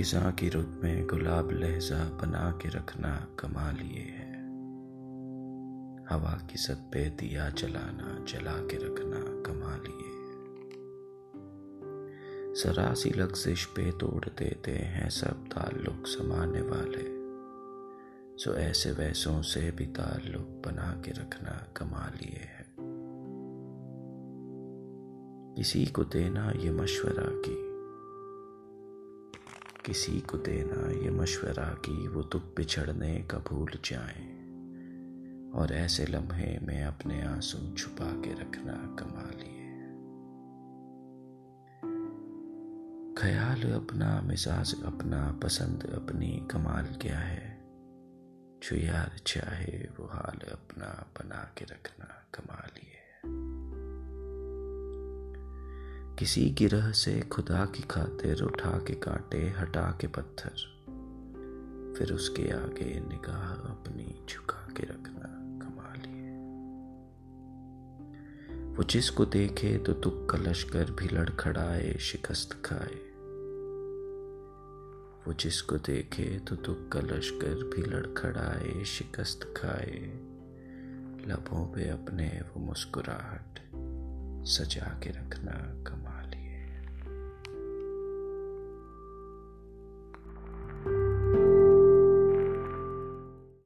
ख़िज़ां की रुत में गुलाब लहजा बना के रखना कमाल ये है। हवा की सत पे दिया जलाना जला के रखना कमाल ये है। ज़रा सी लग़ज़िश पे तोड़ देते हैं सब ताल्लुक़ समाने वाले, सो ऐसे वैसों से भी ताल्लुक़ बना के रखना कमाल ये है। किसी को देना ये मशवरा की वो तो बिछड़ने का भूल जाए, और ऐसे लम्हे में अपने आंसू छुपा के रखना कमाल ये है। ख्याल अपना, मिजाज अपना, पसंद अपनी, कमाल क्या है, जो यार चाहे वो हाल अपना बना के रखना कमाल ये है। किसी की राह से खुदा की खातिर उठा के कांटे हटा के पत्थर, फिर उसके आगे निगाह अपनी झुका के रखना कमाल ये है। वो जिसको देखे तो दुख का लश्कर भी लड़खड़ाए शिकस्त खाए, लबों पे अपने वो मुस्कुराहट सजा के रखना कमाल है।